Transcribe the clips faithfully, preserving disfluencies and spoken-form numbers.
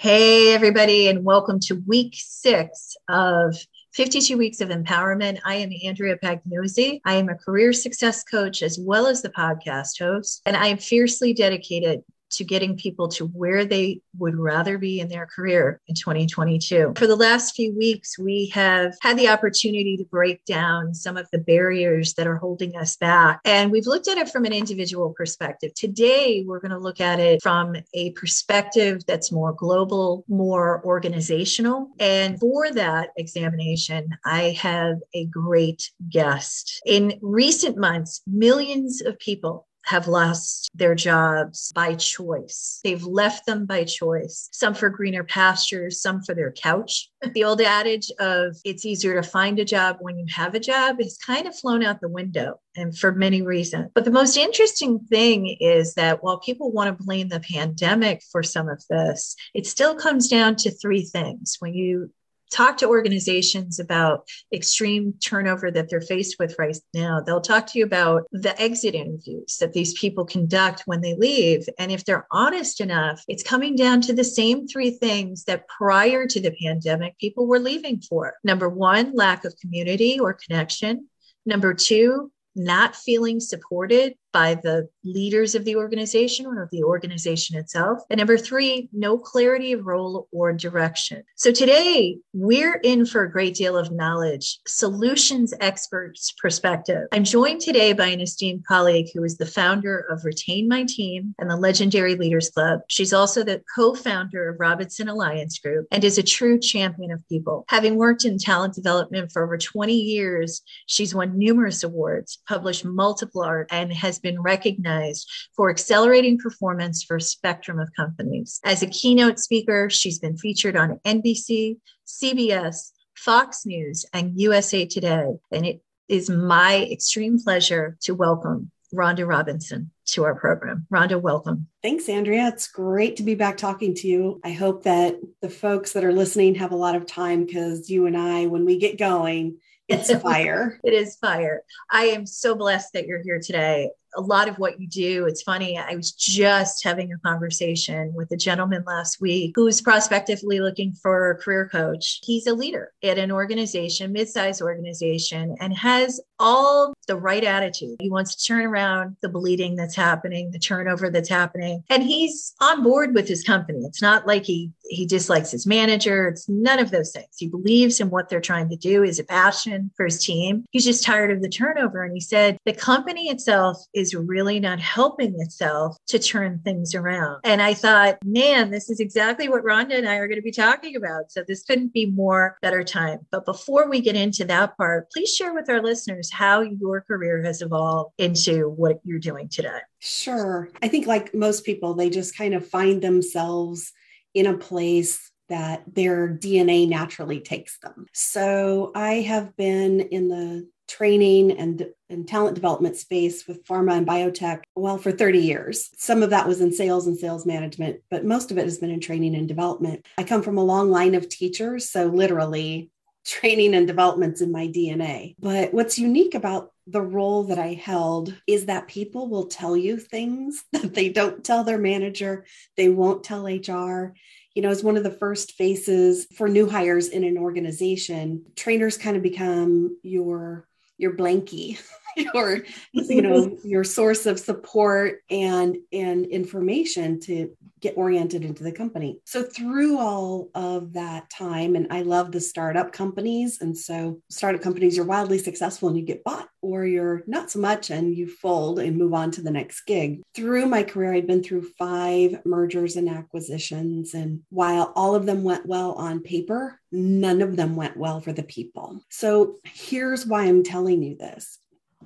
Hey, everybody, and welcome to week six of fifty-two weeks of Empowerment. I am Andrea Pagnozi. I am a career success coach as well as the podcast host, and I am fiercely dedicated to getting people to where they would rather be in their career in twenty twenty-two. For the last few weeks, we have had the opportunity to break down some of the barriers that are holding us back. And we've looked at it from an individual perspective. Today, we're going to look at it from a perspective that's more global, more organizational. And for that examination, I have a great guest. In recent months, millions of people have lost their jobs by choice. They've left them by choice, some for greener pastures, some for their couch. The old adage of it's easier to find a job when you have a job has kind of flown out the window, and for many reasons. But the most interesting thing is that while people want to blame the pandemic for some of this, it still comes down to three things. When you talk to organizations about extreme turnover that they're faced with right now, they'll talk to you about the exit interviews that these people conduct when they leave. And if they're honest enough, it's coming down to the same three things that prior to the pandemic, people were leaving for. Number one, lack of community or connection. Number two, not feeling supported by the leaders of the organization or the organization itself. And number three, no clarity of role or direction. So today, we're in for a great deal of knowledge, solutions experts perspective. I'm joined today by an esteemed colleague who is the founder of Retain My Team and the Legendary Leaders Club. She's also the co-founder of Robinson Alliance Group and is a true champion of people. Having worked in talent development for over twenty years, she's won numerous awards, published multiple art, and has been recognized for accelerating performance for a spectrum of companies. As a keynote speaker, she's been featured on N B C, C B S, Fox News, and U S A Today. And it is my extreme pleasure to welcome Rhonda Robinson to our program. Rhonda, welcome. Thanks, Andrea. It's great to be back talking to you. I hope that the folks that are listening have a lot of time, because you and I, when we get going, it's fire. It is fire. I am so blessed that you're here today. A lot of what you do, it's funny, I was just having a conversation with a gentleman last week who's prospectively looking for a career coach. He's a leader at an organization, mid-sized organization, and has all the right attitude. He wants to turn around the bleeding that's happening, the turnover that's happening, and he's on board with his company. It's not like he, he dislikes his manager. It's none of those things. He believes in what they're trying to do, is a passion for his team. He's just tired of the turnover. And he said, the company itself is really not helping itself to turn things around. And I thought, man, this is exactly what Rhonda and I are going to be talking about. So this couldn't be more better time. But before we get into that part, please share with our listeners how your career has evolved into what you're doing today. Sure. I think like most people, they just kind of find themselves in a place that their D N A naturally takes them. So I have been in the training and, and talent development space with pharma and biotech, well, for thirty years. Some of that was in sales and sales management, but most of it has been in training and development. I come from a long line of teachers, so literally training and development's in my D N A. But what's unique about the role that I held is that people will tell you things that they don't tell their manager, they won't tell H R. You know, as one of the first faces for new hires in an organization, trainers kind of become your your blankie, your, you know, your source of support and, and information to get oriented into the company. So through all of that time, and I love the startup companies. And so startup companies, you're wildly successful and you get bought, or you're not so much and you fold and move on to the next gig. Through my career, I'd been through five mergers and acquisitions. And while all of them went well on paper, none of them went well for the people. So here's why I'm telling you this.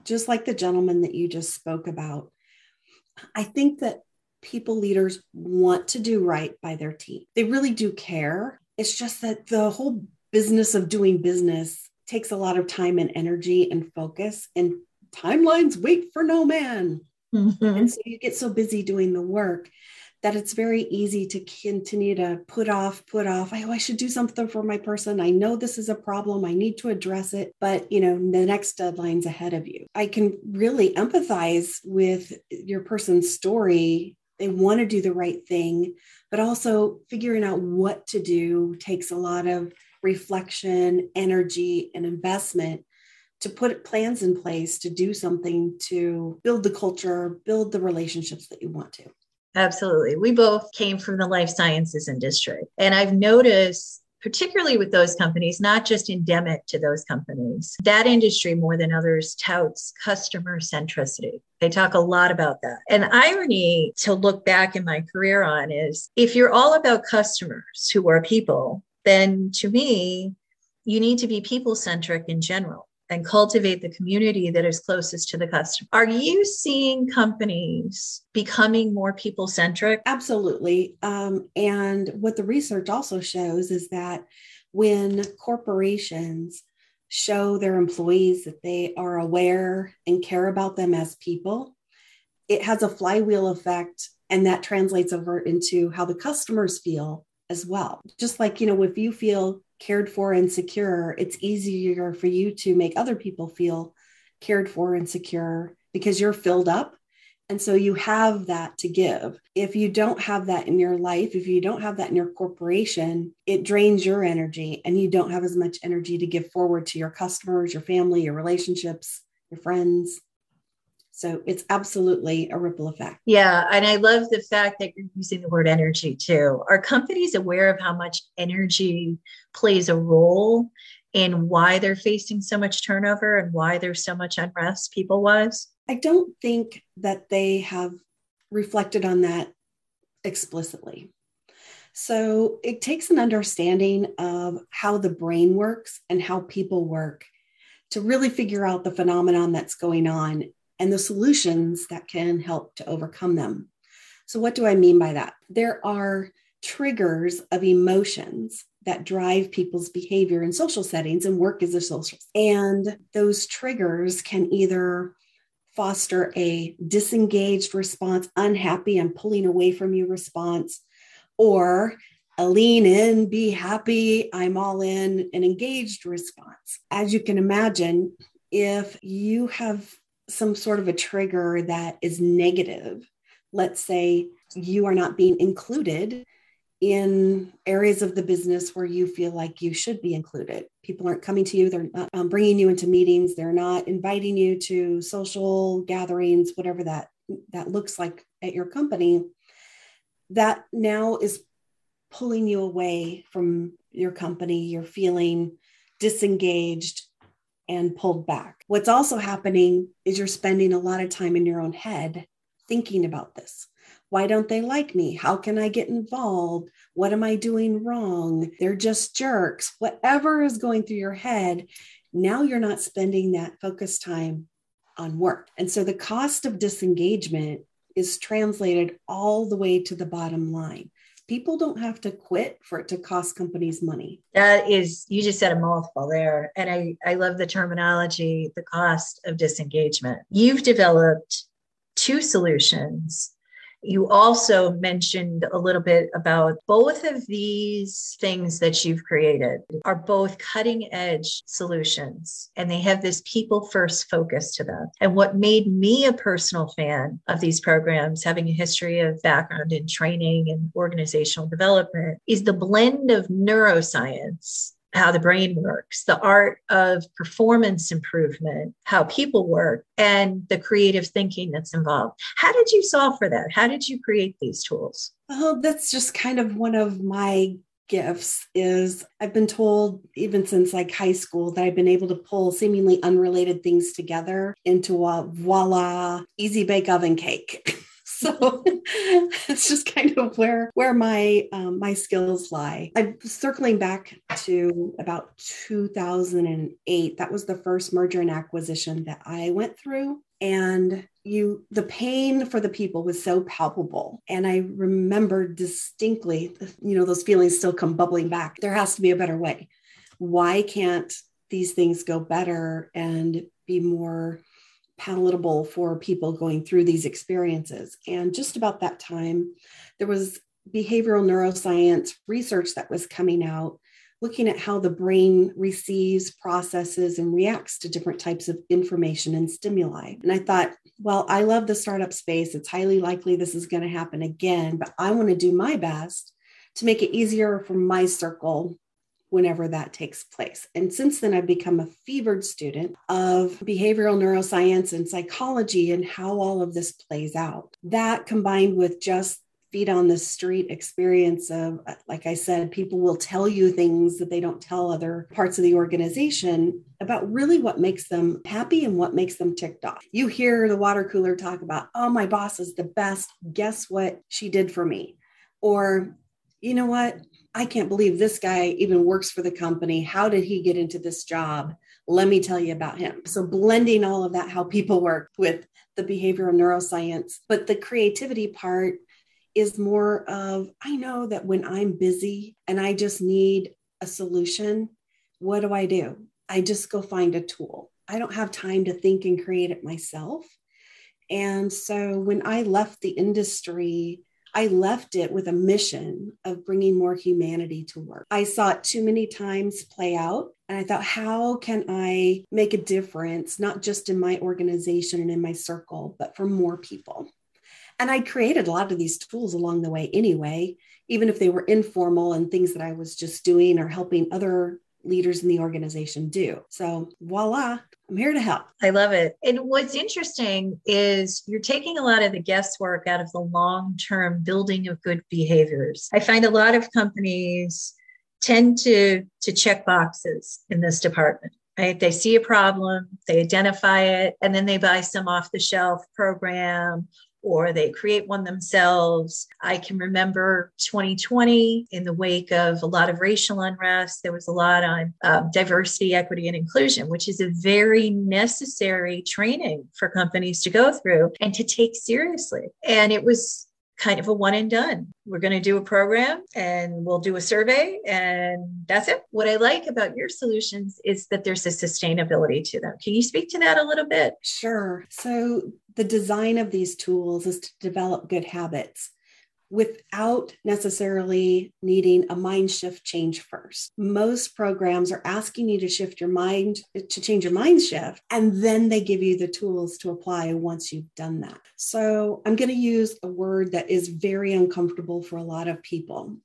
Just like the gentleman that you just spoke about, I think that people leaders want to do right by their team. They really do care. It's just that the whole business of doing business takes a lot of time and energy and focus, and timelines wait for no man. Mm-hmm. And so you get so busy doing the work that it's very easy to continue to put off, put off. Oh, I should do something for my person. I know this is a problem. I need to address it. But, you know, the next deadline's ahead of you. I can really empathize with your person's story They want to do the right thing, but also figuring out what to do takes a lot of reflection, energy, and investment to put plans in place to do something to build the culture, build the relationships that you want to. Absolutely. We both came from the life sciences industry. And I've noticed, particularly with those companies, not just endemic to those companies, that industry more than others touts customer centricity. They talk a lot about that. An irony to look back in my career on is if you're all about customers who are people, then to me, you need to be people-centric in general and cultivate the community that is closest to the customer. Are you seeing companies becoming more people-centric? Absolutely. Um, and what the research also shows is that when corporations show their employees that they are aware and care about them as people, it has a flywheel effect, and that translates over into how the customers feel as well. Just like, you know, if you feel cared for and secure, it's easier for you to make other people feel cared for and secure because you're filled up. And so you have that to give. If you don't have that in your life, if you don't have that in your corporation, it drains your energy and you don't have as much energy to give forward to your customers, your family, your relationships, your friends. So it's absolutely a ripple effect. Yeah. And I love the fact that you're using the word energy too. Are companies aware of how much energy plays a role in why they're facing so much turnover and why there's so much unrest people-wise? I don't think that they have reflected on that explicitly. So it takes an understanding of how the brain works and how people work to really figure out the phenomenon that's going on and the solutions that can help to overcome them. So what do I mean by that? There are triggers of emotions that drive people's behavior in social settings, and work is a social. And those triggers can either foster a disengaged response, unhappy, I'm pulling away from you response, or a lean in, be happy, I'm all in, an engaged response. As you can imagine, if you have some sort of a trigger that is negative. Let's say you are not being included in areas of the business where you feel like you should be included. People aren't coming to you. They're not um, bringing you into meetings. They're not inviting you to social gatherings, whatever that, that looks like at your company. That now is pulling you away from your company. You're feeling disengaged and pulled back. What's also happening is you're spending a lot of time in your own head thinking about this. Why don't they like me? How can I get involved? What am I doing wrong? They're just jerks. Whatever is going through your head, now you're not spending that focused time on work. And so the cost of disengagement is translated all the way to the bottom line. People don't have to quit for it to cost companies money. That is, you just said a mouthful there. And I, I love the terminology, the cost of disengagement. You've developed two solutions. You also mentioned a little bit about both of these things that you've created are both cutting edge solutions, and they have this people first focus to them. And what made me a personal fan of these programs, having a history of background in training and organizational development, is the blend of neuroscience, how the brain works, the art of performance improvement, how people work, and the creative thinking that's involved. How did you solve for that? How did you create these tools? Oh, that's just kind of one of my gifts. Is I've been told even since like high school that I've been able to pull seemingly unrelated things together into a voila, easy bake oven cake. So it's just kind of where, where my, um, my skills lie. I'm circling back to about two thousand eight. That was the first merger and acquisition that I went through. And you, the pain for the people was so palpable. And I remember distinctly, you know, those feelings still come bubbling back. There has to be a better way. Why can't these things go better and be more palatable for people going through these experiences? And just about that time, there was behavioral neuroscience research that was coming out looking at how the brain receives, processes, and reacts to different types of information and stimuli. And I thought, well, I love the startup space. It's highly likely this is going to happen again, but I want to do my best to make it easier for my circle whenever that takes place. And since then, I've become a fevered student of behavioral neuroscience and psychology and how all of this plays out. That combined with just feet on the street experience of, like I said, people will tell you things that they don't tell other parts of the organization about really what makes them happy and what makes them ticked off. You hear the water cooler talk about, oh, my boss is the best. Guess what she did for me? Or, you know what? I can't believe this guy even works for the company. How did he get into this job? Let me tell you about him. So blending all of that, how people work with the behavioral neuroscience, but the creativity part is more of, I know that when I'm busy and I just need a solution, what do I do? I just go find a tool. I don't have time to think and create it myself. And so when I left the industry, I left it with a mission of bringing more humanity to work. I saw it too many times play out. And I thought, how can I make a difference, not just in my organization and in my circle, but for more people? And I created a lot of these tools along the way anyway, even if they were informal and things that I was just doing or helping other leaders in the organization do. So voila, I'm here to help. I love it. And what's interesting is you're taking a lot of the guesswork out of the long-term building of good behaviors. I find a lot of companies tend to, to check boxes in this department. Right? They see a problem, they identify it, and then they buy some off-the-shelf program or they create one themselves. I can remember twenty twenty in the wake of a lot of racial unrest, there was a lot on um, diversity, equity, and inclusion, which is a very necessary training for companies to go through and to take seriously. And it was kind of a one and done. We're going to do a program and we'll do a survey and that's it. What I like about your solutions is that there's a sustainability to them. Can you speak to that a little bit? Sure. So the design of these tools is to develop good habits without necessarily needing a mind shift change first. Most programs are asking you to shift your mind, to change your mind shift, and then they give you the tools to apply once you've done that. So I'm going to use a word that is very uncomfortable for a lot of people.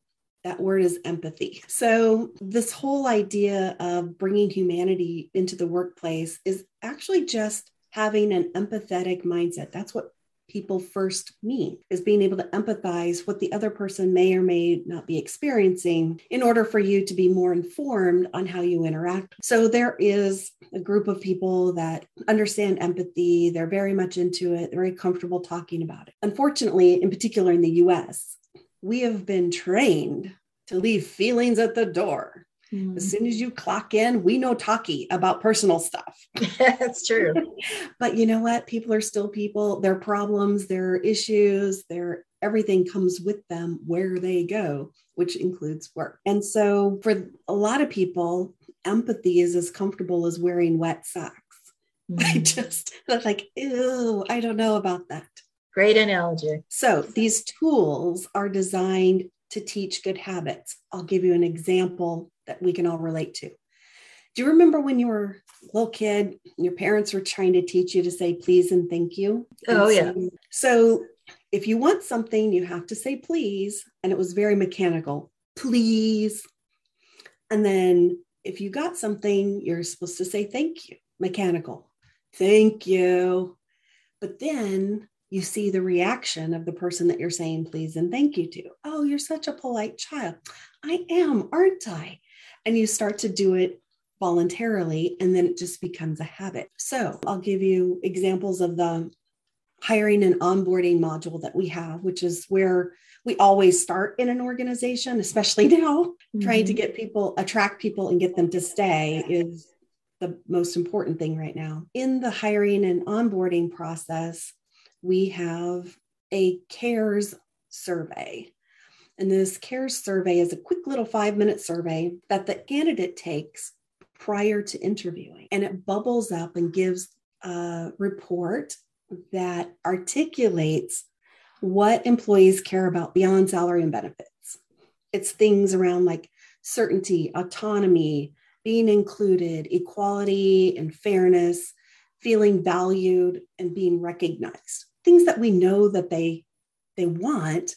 That word is empathy. So this whole idea of bringing humanity into the workplace is actually just having an empathetic mindset. That's what people first mean, is being able to empathize what the other person may or may not be experiencing in order for you to be more informed on how you interact. So there is a group of people that understand empathy. They're very much into it. They're very comfortable talking about it. Unfortunately, in particular in the U S, we have been trained to leave feelings at the door. Mm. As soon as you clock in, we know talkie about personal stuff. That's true. But you know what? People are still people. Their problems, their issues, their everything comes with them where they go, which includes work. And so for a lot of people, empathy is as comfortable as wearing wet socks. Mm. I just that's like, ew, I don't know about that. Great analogy. So these tools are designed to teach good habits. I'll give you an example that we can all relate to. Do you remember when you were a little kid, your parents were trying to teach you to say please and thank you? Oh, yeah. So if you want something, you have to say please. And it was very mechanical, please. And then if you got something, you're supposed to say thank you, mechanical, thank you. But then you see the reaction of the person that you're saying please and thank you to. Oh, you're such a polite child. I am, aren't I? And you start to do it voluntarily, and then it just becomes a habit. So I'll give you examples of the hiring and onboarding module that we have, which is where we always start in an organization, especially now, mm-hmm. trying to get people, attract people and get them to stay is the most important thing right now. In the hiring and onboarding process, we have a CARES survey. And this CARES survey is a quick little five-minute survey that the candidate takes prior to interviewing. And it bubbles up and gives a report that articulates what employees care about beyond salary and benefits. It's things around like certainty, autonomy, being included, equality and fairness, feeling valued and being recognized. Things that we know that they, they want,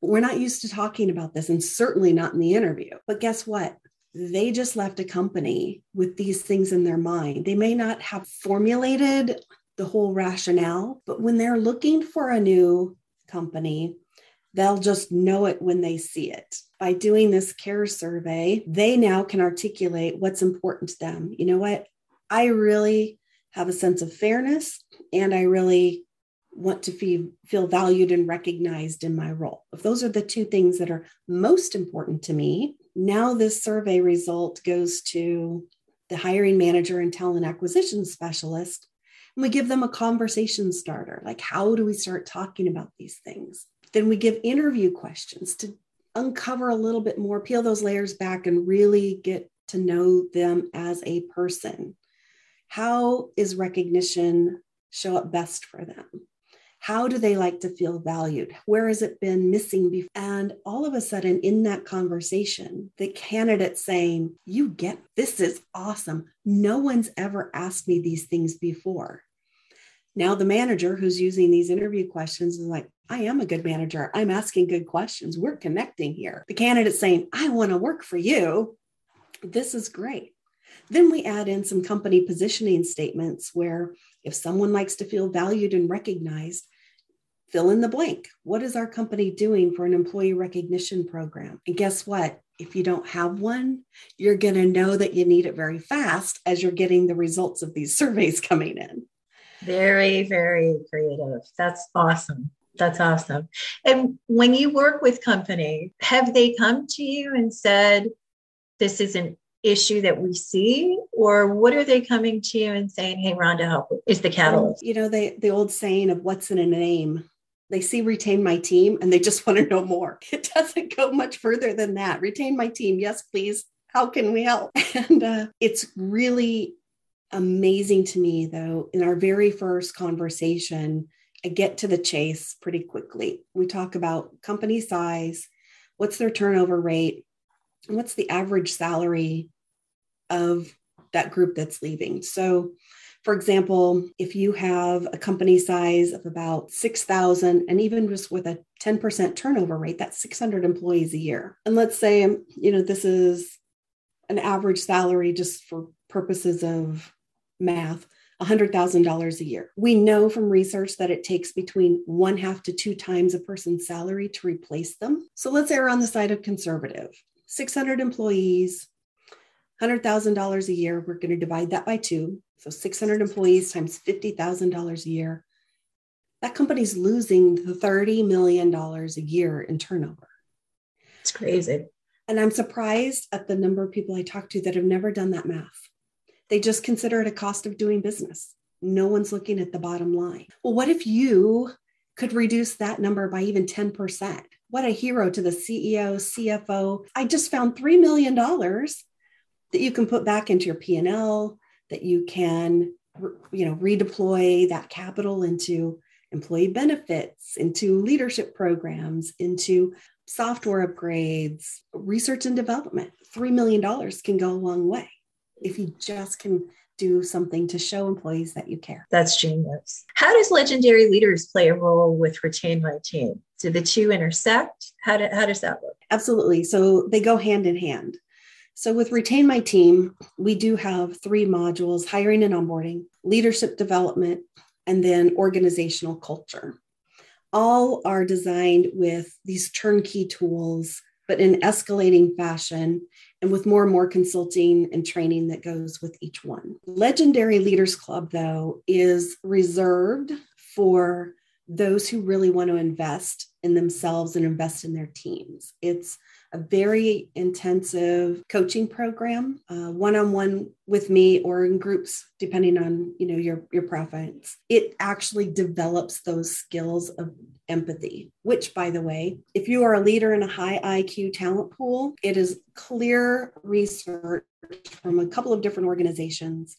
but we're not used to talking about this, and certainly not in the interview. But guess what? They just left a company with these things in their mind. They may not have formulated the whole rationale, but when they're looking for a new company, they'll just know it when they see it. By doing this CARES survey, they now can articulate what's important to them. You know what? I really have a sense of fairness, and I really want to feel, feel valued and recognized in my role. If those are the two things that are most important to me, now this survey result goes to the hiring manager and talent acquisition specialist, and we give them a conversation starter, like how do we start talking about these things? Then we give interview questions to uncover a little bit more, peel those layers back and really get to know them as a person. How is recognition show up best for them? How do they like to feel valued? Where has it been missing before? And all of a sudden in that conversation, the candidate saying, you get, this is awesome. No one's ever asked me these things before. Now the manager who's using these interview questions is like, I am a good manager. I'm asking good questions. We're connecting here. The candidate's saying, I want to work for you. This is great. Then we add in some company positioning statements where if someone likes to feel valued and recognized, fill in the blank. What is our company doing for an employee recognition program? And guess what? If you don't have one, you're going to know that you need it very fast as you're getting the results of these surveys coming in. Very, very creative. That's awesome. That's awesome. And when you work with companies, have they come to you and said, this is an issue that we see, or what are they coming to you and saying, hey, Rhonda, help is the catalyst? You know, they, the old saying of what's in a name, they see Retain My Team and they just want to know more. It doesn't go much further than that. Retain My Team. Yes, please. How can we help? And uh, it's really amazing to me, though, in our very first conversation, I get to the chase pretty quickly. We talk about company size, what's their turnover rate, and what's the average salary of that group that's leaving. So, for example, if you have a company size of about six thousand, and even just with a ten percent turnover rate, that's six hundred employees a year. And let's say, you know, this is an average salary just for purposes of math, one hundred thousand dollars a year. We know from research that it takes between one half to two times a person's salary to replace them. So let's err on the side of conservative. six hundred employees, one hundred thousand dollars a year. We're going to divide that by two. So six hundred employees times fifty thousand dollars a year. That company's losing thirty million dollars a year in turnover. It's crazy. And I'm surprised at the number of people I talk to that have never done that math. They just consider it a cost of doing business. No one's looking at the bottom line. Well, what if you could reduce that number by even ten percent? What a hero to the C E O, C F O. I just found three million dollars that you can put back into your P and L, that you can, you know, redeploy that capital into employee benefits, into leadership programs, into software upgrades, research and development. three million dollars can go a long way if you just can do something to show employees that you care. That's genius. How does Legendary Leaders play a role with Retain My Team? Do the two intersect? How, do, how does that work? Absolutely. So they go hand in hand. So with Retain My Team, we do have three modules, hiring and onboarding, leadership development, and then organizational culture. All are designed with these turnkey tools, but in escalating fashion and with more and more consulting and training that goes with each one. Legendary Leaders Club, though, is reserved for those who really want to invest in themselves and invest in their teams. It's a very intensive coaching program, uh, one-on-one with me or in groups, depending on, you know, your, your preference. It actually develops those skills of empathy, which, by the way, if you are a leader in a high I Q talent pool, it is clear research from a couple of different organizations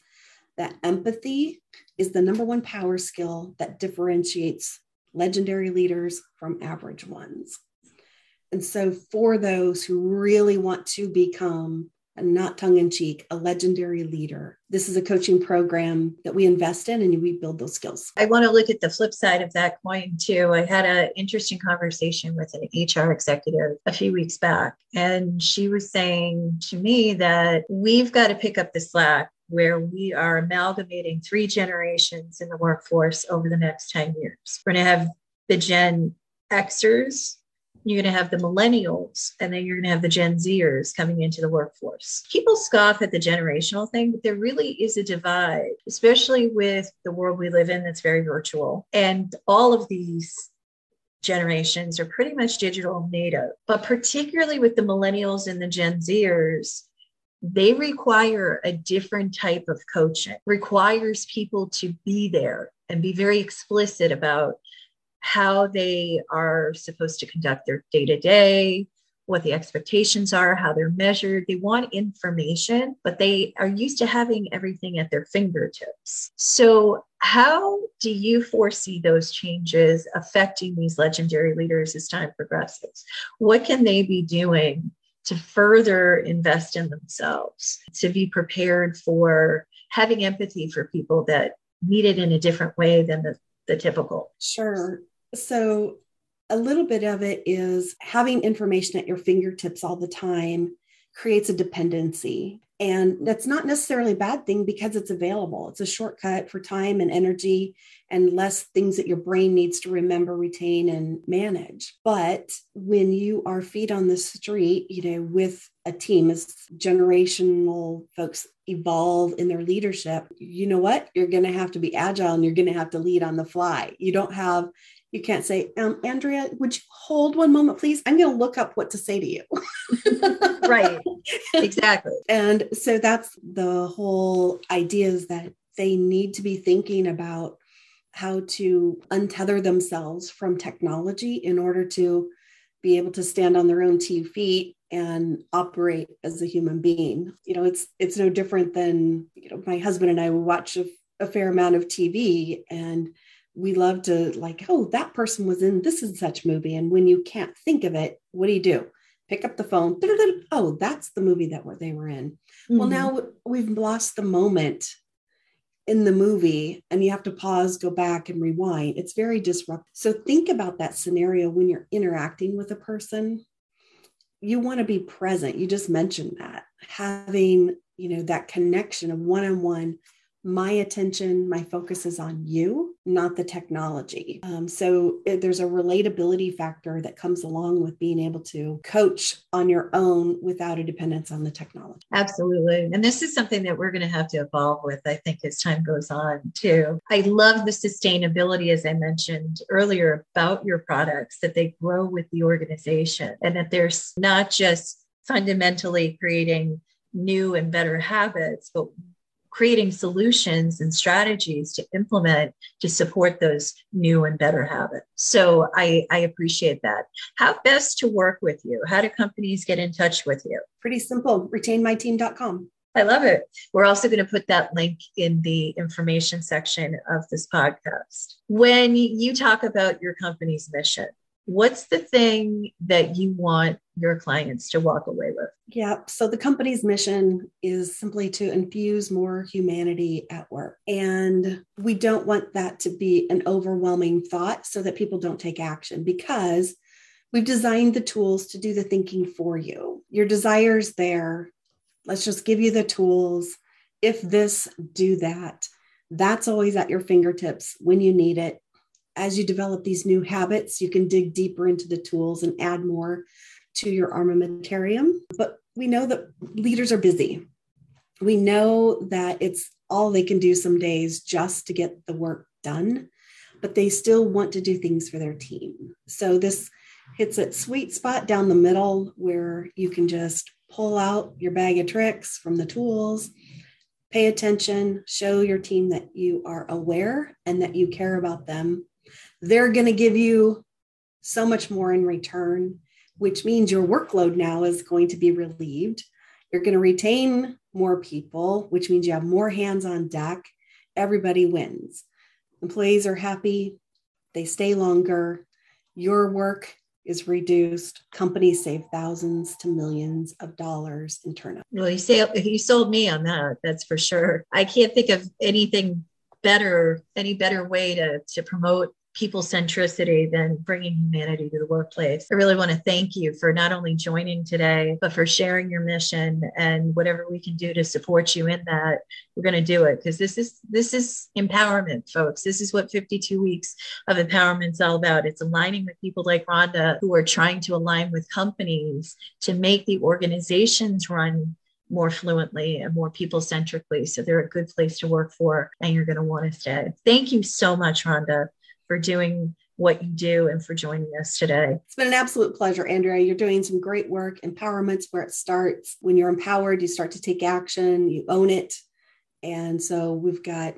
that empathy is the number one power skill that differentiates legendary leaders from average ones. And so for those who really want to become, and not tongue-in-cheek, a legendary leader, this is a coaching program that we invest in and we build those skills. I want to look at the flip side of that coin too. I had an interesting conversation with an H R executive a few weeks back, and she was saying to me that we've got to pick up the slack where we are amalgamating three generations in the workforce over the next ten years. We're going to have the Gen Xers, you're going to have the millennials, and then you're going to have the Gen Zers coming into the workforce. People scoff at the generational thing, but there really is a divide, especially with the world we live in that's very virtual. And all of these generations are pretty much digital native, but particularly with the millennials and the Gen Zers, they require a different type of coaching, requires people to be there and be very explicit about how they are supposed to conduct their day-to-day, what the expectations are, how they're measured. They want information, but they are used to having everything at their fingertips. So how do you foresee those changes affecting these legendary leaders as time progresses? What can they be doing to further invest in themselves, to be prepared for having empathy for people that need it in a different way than the the typical? Sure. So a little bit of it is having information at your fingertips all the time creates a dependency. And that's not necessarily a bad thing because it's available. It's a shortcut for time and energy and less things that your brain needs to remember, retain, and manage. But when you are feet on the street, you know, with a team as generational folks evolve in their leadership, you know what? You're going to have to be agile and you're going to have to lead on the fly. You don't have, you can't say, um, Andrea, would you hold one moment, please? I'm going to look up what to say to you. Right. Exactly. And so that's the whole idea, is that they need to be thinking about how to untether themselves from technology in order to be able to stand on their own two feet and operate as a human being. You know, it's it's no different than, you know, my husband and I watch a, a fair amount of T V, and we love to like, oh, that person was in this and such movie. And when you can't think of it, what do you do? Pick up the phone. Oh, that's the movie that they were in. Mm-hmm. Well, now we've lost the moment in the movie, and you have to pause, go back, and rewind. It's very disruptive. So think about that scenario when you're interacting with a person. You want to be present. You just mentioned that. Having, you know, that connection of one-on-one, my attention, my focus is on you, not the technology. Um, so it, there's a relatability factor that comes along with being able to coach on your own without a dependence on the technology. Absolutely. And this is something that we're going to have to evolve with, I think, as time goes on too. I love the sustainability, as I mentioned earlier, about your products, that they grow with the organization and that they're not just fundamentally creating new and better habits, but creating solutions and strategies to implement to support those new and better habits. So I, I appreciate that. How best to work with you? How do companies get in touch with you? Pretty simple, retain my team dot com. I love it. We're also going to put that link in the information section of this podcast. When you talk about your company's mission, what's the thing that you want your clients to walk away with? Yeah. So the company's mission is simply to infuse more humanity at work. And we don't want that to be an overwhelming thought so that people don't take action, because we've designed the tools to do the thinking for you. Your desire's there. Let's just give you the tools. If this, do that. That's always at your fingertips when you need it. As you develop these new habits, you can dig deeper into the tools and add more to your armamentarium. But we know that leaders are busy. We know that it's all they can do some days just to get the work done, but they still want to do things for their team. So this hits that sweet spot down the middle where you can just pull out your bag of tricks from the tools, pay attention, show your team that you are aware and that you care about them. They're going to give you so much more in return, which means your workload now is going to be relieved. You're going to retain more people, which means you have more hands on deck. Everybody wins. Employees are happy. They stay longer. Your work is reduced. Companies save thousands to millions of dollars in turnover. Well, you, say, you sold me on that, that's for sure. I can't think of anything better, any better way to, to promote people centricity than bringing humanity to the workplace. I really want to thank you for not only joining today, but for sharing your mission, and whatever we can do to support you in that, we're going to do it, because this is, this is empowerment, folks. This is what fifty-two weeks of empowerment is all about. It's aligning with people like Rhonda, who are trying to align with companies to make the organizations run more fluently and more people-centrically. So they're a good place to work for, and you're going to want to stay. Thank you so much, Rhonda, for doing what you do and for joining us today. It's been an absolute pleasure, Andrea. You're doing some great work. Empowerment's where it starts. When you're empowered, you start to take action, you own it. And so we've got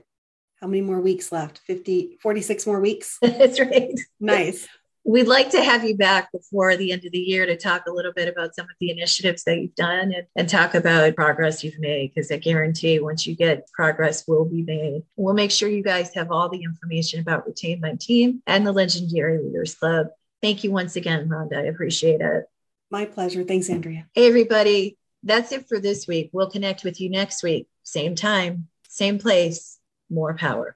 how many more weeks left? fifty, forty-six more weeks? That's right. Nice. We'd like to have you back before the end of the year to talk a little bit about some of the initiatives that you've done, and, and talk about progress you've made, because I guarantee once you get progress will be made. We'll make sure you guys have all the information about Retain My Team and the Legendary Leaders Club. Thank you once again, Rhonda. I appreciate it. My pleasure. Thanks, Andrea. Hey, everybody. That's it for this week. We'll connect with you next week. Same time, same place, more power.